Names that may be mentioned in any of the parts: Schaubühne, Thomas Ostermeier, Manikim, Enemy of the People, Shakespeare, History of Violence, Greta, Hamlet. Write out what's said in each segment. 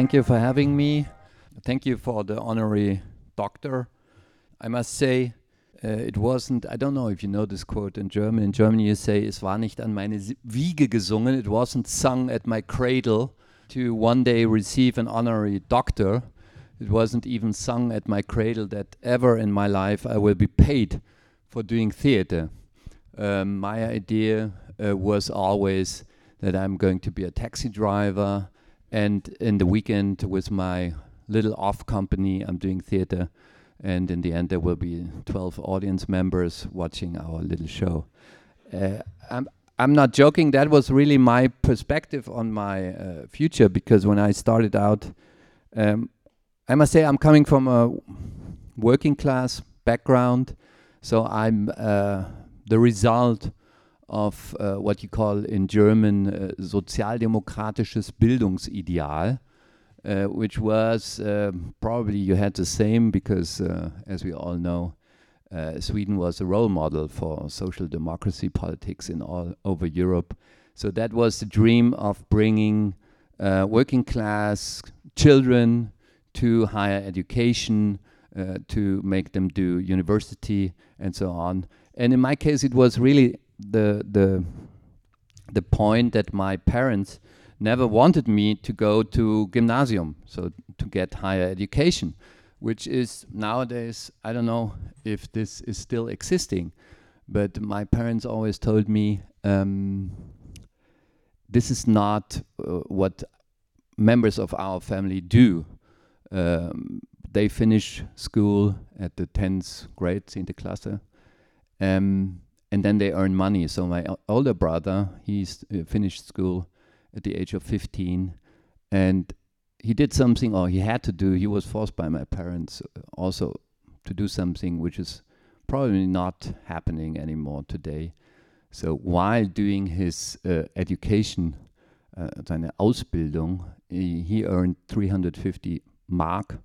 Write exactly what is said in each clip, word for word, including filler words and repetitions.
Thank you for having me. Thank you for the honorary doctor. I must say, uh, it wasn't, I don't know if you know this quote in German. In German you say, es war nicht an meine Wiege gesungen. It wasn't sung at my cradle to one day receive an honorary doctor. It wasn't even sung at my cradle that ever in my life I will be paid for doing theater. Um, my idea uh, was always that I'm going to be a taxi driver, and in the weekend with my little off company I'm doing theater, and in the end there will be twelve audience members watching our little show. Uh, I'm, I'm not joking, that was really my perspective on my uh, future, because when I started out, um, I must say I'm coming from a working class background, so I'm uh, the result of uh, what you call in German uh, sozialdemokratisches Bildungsideal, uh, which was uh, probably you had the same, because uh, as we all know, uh, Sweden was a role model for social democracy politics in all over Europe. So that was the dream of bringing uh, working class children to higher education, uh, to make them do university and so on. And in my case, it was really the the the point that my parents never wanted me to go to gymnasium, so to get higher education, which is nowadays, I don't know if this is still existing, but my parents always told me, um, this is not uh, what members of our family do. Um, they finish school at the tenth grade, zehnte Klasse, um, and then they earn money. So my o- older brother, he uh, finished school at the age of fifteen, and he did something, or he had to do, he was forced by my parents also to do something which is probably not happening anymore today. So while doing his uh, education, uh, seine Ausbildung, he, he earned three hundred fifty mark,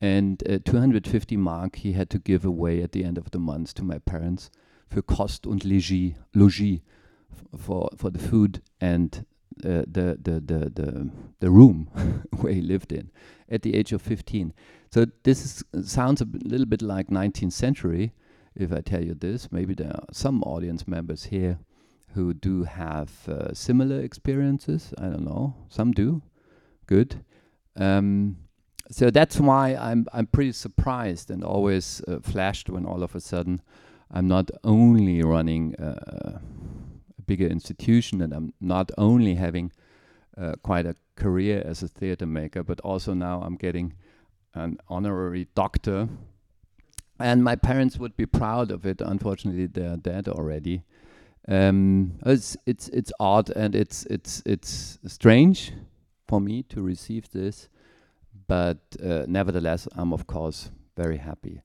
and uh, two hundred fifty mark he had to give away at the end of the month to my parents for Kost und Logis, Logis f- for for the food and uh, the, the the the the room where he lived in at the age of fifteen. So this is, uh, sounds a b- little bit like nineteenth century if I tell you this. Maybe there are some audience members here who do have uh, similar experiences. I don't know. Some do. Good. Um, So that's why I'm I'm pretty surprised and always uh, flashed when all of a sudden I'm not only running uh, a bigger institution, and I'm not only having uh, quite a career as a theater maker, but also now I'm getting an honorary doctor. And my parents would be proud of it. Unfortunately, they're dead already. Um, it's it's it's odd, and it's it's it's strange for me to receive this. But uh, nevertheless, I'm of course very happy,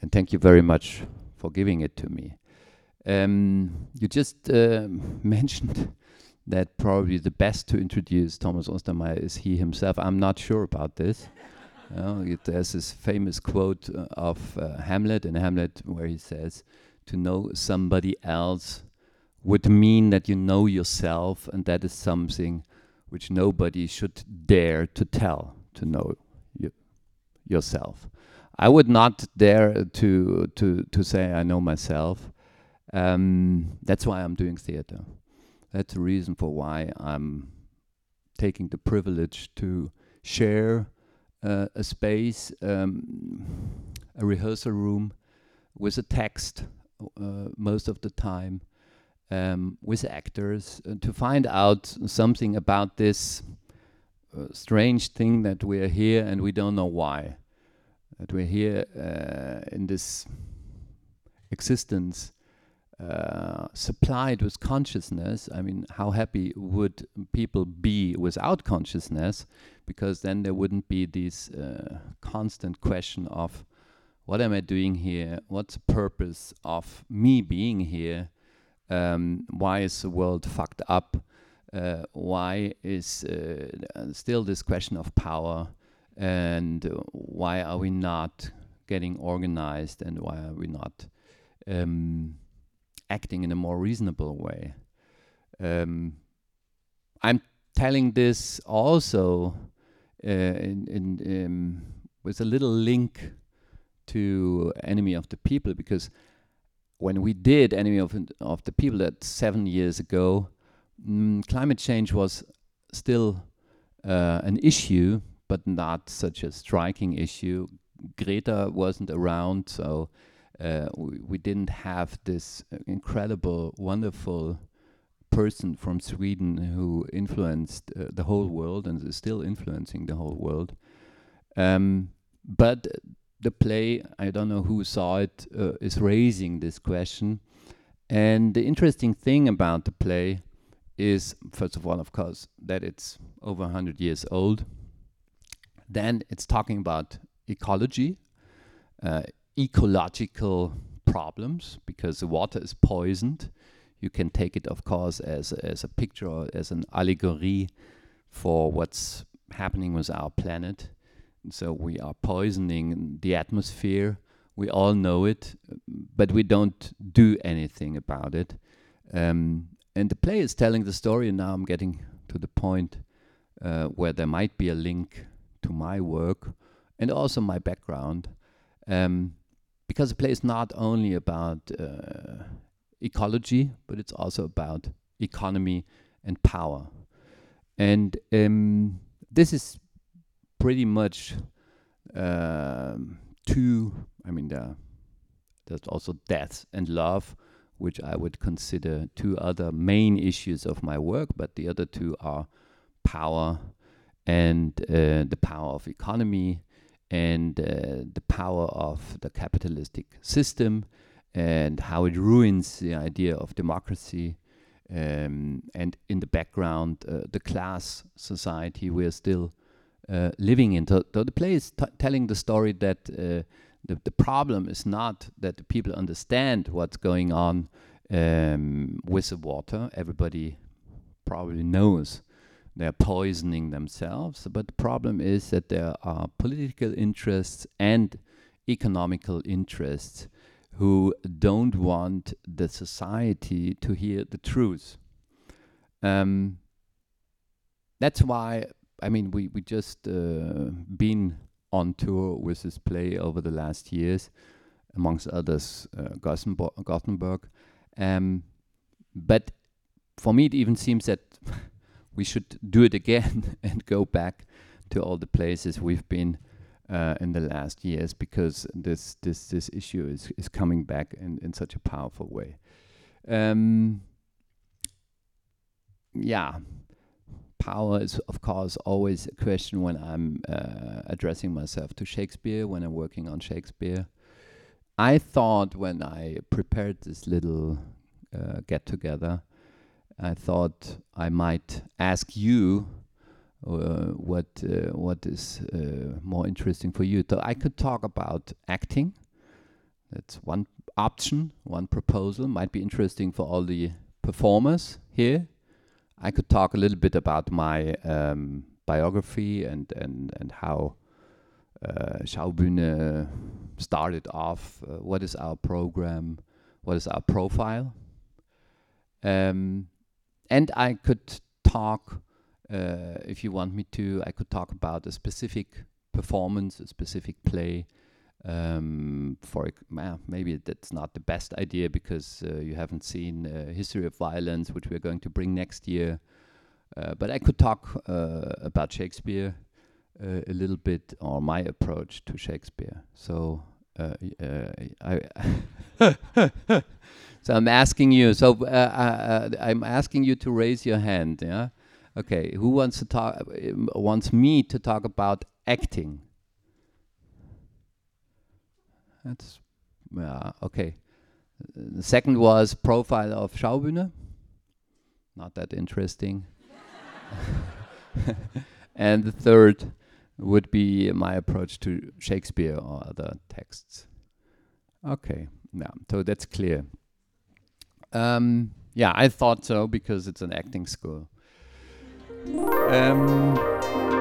and thank you very much for giving it to me. Um, you just uh, mentioned that probably the best to introduce Thomas Ostermeier is he himself. I'm not sure about this. uh, it, there's this famous quote uh, of uh, Hamlet in Hamlet where he says, "To know somebody else would mean that you know yourself, and that is something which nobody should dare to tell." To know you, yourself, I would not dare to to to say I know myself. Um, that's why I'm doing theater. That's the reason for why I'm taking the privilege to share uh, a space, um, a rehearsal room, with a text uh, most of the time, um, with actors, uh, to find out something about this. Uh, strange thing that we're here and we don't know why, that we're here uh, in this existence uh, supplied with consciousness. I mean, how happy would people be without consciousness? Because then there wouldn't be this uh, constant question of what am I doing here? What's the purpose of me being here? Um, why is the world fucked up? Uh, why is uh, still this question of power, and why are we not getting organized, and why are we not um, acting in a more reasonable way? Um, I'm telling this also uh, in, in, um, with a little link to Enemy of the People, because when we did Enemy of, of the People that seven years ago, mm, climate change was still uh, an issue, but not such a striking issue. Greta wasn't around, so uh, we, we didn't have this incredible, wonderful person from Sweden who influenced uh, the whole world and is still influencing the whole world. Um, but the play, I don't know who saw it, uh, is raising this question. And the interesting thing about the play is, first of all, of course, that it's over one hundred years old. Then it's talking about ecology, uh, ecological problems, because the water is poisoned. You can take it, of course, as as a picture or as an allegory for what's happening with our planet. So we are poisoning the atmosphere. We all know it, but we don't do anything about it. Um, and the play is telling the story, and now I'm getting to the point uh, where there might be a link to my work and also my background, um, because the play is not only about uh, ecology, but it's also about economy and power. And um, this is pretty much uh, two, I mean, there, there's also death and love, which I would consider two other main issues of my work, but the other two are power and uh, the power of economy and uh, the power of the capitalistic system and how it ruins the idea of democracy. Um, and in the background, uh, the class society we're still uh, living in. So, so the play is t- telling the story that uh, the, the problem is not that the people understand what's going on um, with the water. Everybody probably knows they're poisoning themselves, but the problem is that there are political interests and economical interests who don't want the society to hear the truth. Um, that's why, I mean, we, we just uh, been on tour with this play over the last years, amongst others, uh, Gothenburg. Gothenburg. Um, but for me, it even seems that we should do it again and go back to all the places we've been uh, in the last years, because this this this issue is, is coming back in, in such a powerful way. Um, yeah, power is of course always a question when I'm uh, addressing myself to Shakespeare, when I'm working on Shakespeare. I thought when I prepared this little uh, get-together, I thought I might ask you uh, what uh, what is uh, more interesting for you. So I could talk about acting. That's one option, one proposal. Might be interesting for all the performers here. I could talk a little bit about my um, biography and and and how uh, Schaubühne started off. Uh, what is our program? What is our profile? Um, And I could talk, uh, if you want me to, I could talk about a specific performance, a specific play. Um, for uh, maybe that's not the best idea, because uh, you haven't seen uh, History of Violence, which we're going to bring next year. Uh, but I could talk uh, about Shakespeare uh, a little bit, or my approach to Shakespeare. So uh, uh, I... So I'm asking you. So uh, uh, I'm asking you to raise your hand. Yeah. Okay. Who wants to talk? Uh, wants me to talk about acting? That's uh, okay. The second was profile of Schaubühne. Not that interesting. And the third would be my approach to Shakespeare or other texts. Okay. Now, yeah, so that's clear. Um, yeah, I thought so, because it's an acting school. Um